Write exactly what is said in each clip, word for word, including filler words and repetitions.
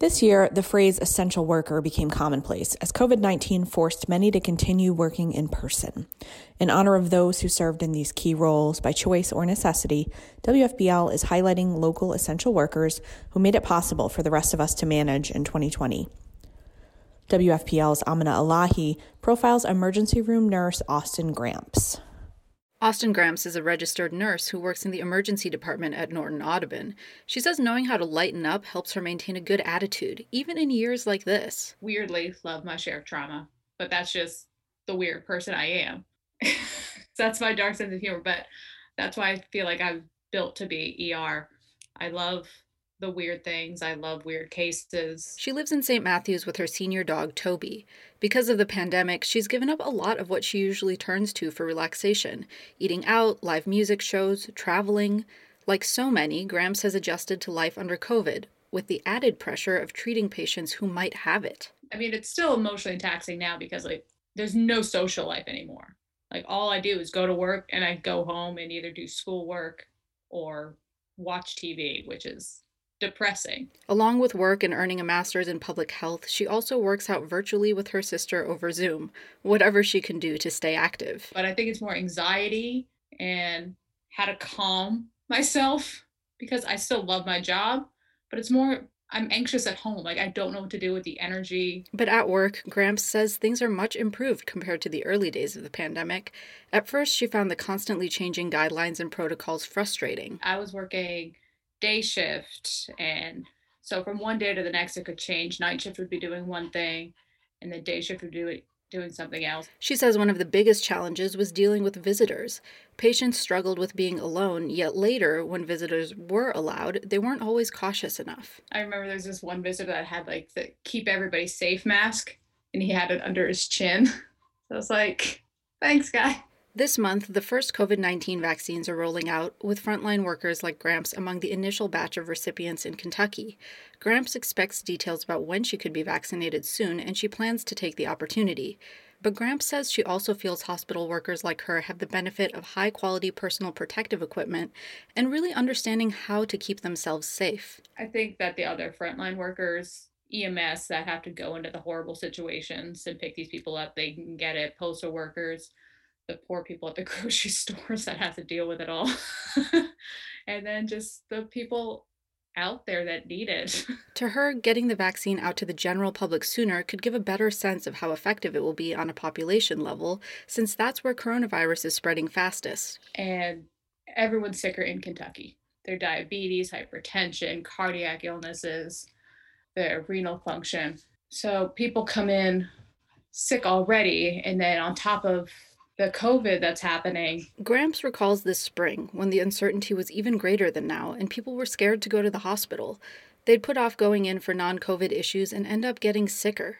This year, the phrase essential worker became commonplace as COVID nineteen forced many to continue working in person. In honor of those who served in these key roles by choice or necessity, W F P L is highlighting local essential workers who made it possible for the rest of us to manage in twenty twenty. W F P L's Amina Elahi profiles emergency room nurse Austin Gramps. Austin Gramps is a registered nurse who works in the emergency department at Norton Audubon. She says knowing how to lighten up helps her maintain a good attitude, even in years like this. Weirdly, love my share of trauma, but that's just the weird person I am. That's my dark sense of humor, but that's why I feel like I'm built to be E R. I love the weird things. I love weird cases. She lives in Saint Matthews with her senior dog, Toby. Because of the pandemic, she's given up a lot of what she usually turns to for relaxation. Eating out, live music shows, traveling. Like so many, Gramps has adjusted to life under COVID, with the added pressure of treating patients who might have it. I mean, it's still emotionally taxing now because, like, there's no social life anymore. Like, all I do is go to work and I go home and either do schoolwork or watch T V, which is depressing. Along with work and earning a master's in public health, she also works out virtually with her sister over Zoom, whatever she can do to stay active. But I think it's more anxiety and how to calm myself, because I still love my job, but it's more I'm anxious at home. Like, I don't know what to do with the energy. But at work, Gramps says things are much improved compared to the early days of the pandemic. At first, she found the constantly changing guidelines and protocols frustrating. I was working day shift, and so from one day to the next it could change. Night shift would be doing one thing and the day shift would do it doing something else. She says one of the biggest challenges was dealing with visitors. Patients struggled with being alone, yet later when visitors were allowed, they weren't always cautious enough. I remember there was this one visitor that had like the keep everybody safe mask and he had it under his chin. So I was like, thanks guy. This month, the first COVID nineteen vaccines are rolling out, with frontline workers like Gramps among the initial batch of recipients in Kentucky. Gramps expects details about when she could be vaccinated soon, and she plans to take the opportunity. But Gramps says she also feels hospital workers like her have the benefit of high-quality personal protective equipment and really understanding how to keep themselves safe. I think that the other frontline workers, E M S, that have to go into the horrible situations and pick these people up, they can get it. Postal workers, the poor people at the grocery stores that have to deal with it all. And then just the people out there that need it. To her, getting the vaccine out to the general public sooner could give a better sense of how effective it will be on a population level, since that's where coronavirus is spreading fastest. And everyone's sicker in Kentucky. Their diabetes, hypertension, cardiac illnesses, their renal function. So people come in sick already, and then on top of the COVID that's happening. Gramps recalls this spring when the uncertainty was even greater than now and people were scared to go to the hospital. They'd put off going in for non-COVID issues and end up getting sicker.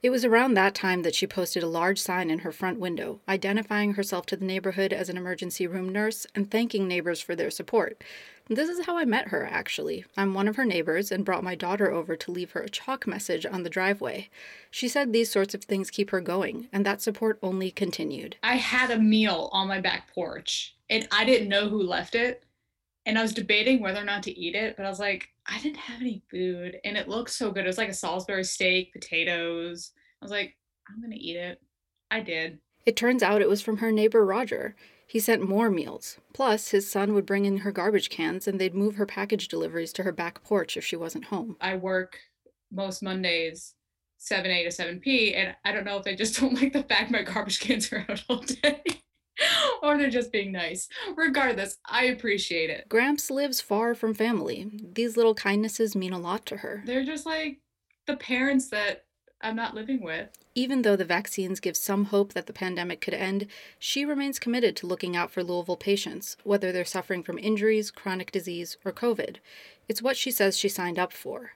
It was around that time that she posted a large sign in her front window, identifying herself to the neighborhood as an emergency room nurse and thanking neighbors for their support. This is how I met her, actually. I'm one of her neighbors and brought my daughter over to leave her a chalk message on the driveway. She said these sorts of things keep her going, and that support only continued. I had a meal on my back porch, and I didn't know who left it, and I was debating whether or not to eat it, but I was like, I didn't have any food, and it looked so good. It was like a Salisbury steak, potatoes. I was like, I'm going to eat it. I did. It turns out it was from her neighbor, Roger. He sent more meals. Plus, his son would bring in her garbage cans, and they'd move her package deliveries to her back porch if she wasn't home. I work most Mondays, seven a to seven p, and I don't know if they just don't like the fact my garbage cans are out all day. Or they're just being nice. Regardless, I appreciate it. Gramps lives far from family. These little kindnesses mean a lot to her. They're just like the parents that I'm not living with. Even though the vaccines give some hope that the pandemic could end, she remains committed to looking out for Louisville patients, whether they're suffering from injuries, chronic disease, or COVID. It's what she says she signed up for.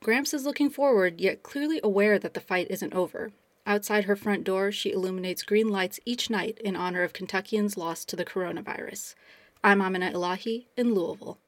Gramps is looking forward, yet clearly aware that the fight isn't over. Outside her front door, she illuminates green lights each night in honor of Kentuckians lost to the coronavirus. I'm Amina Elahi in Louisville.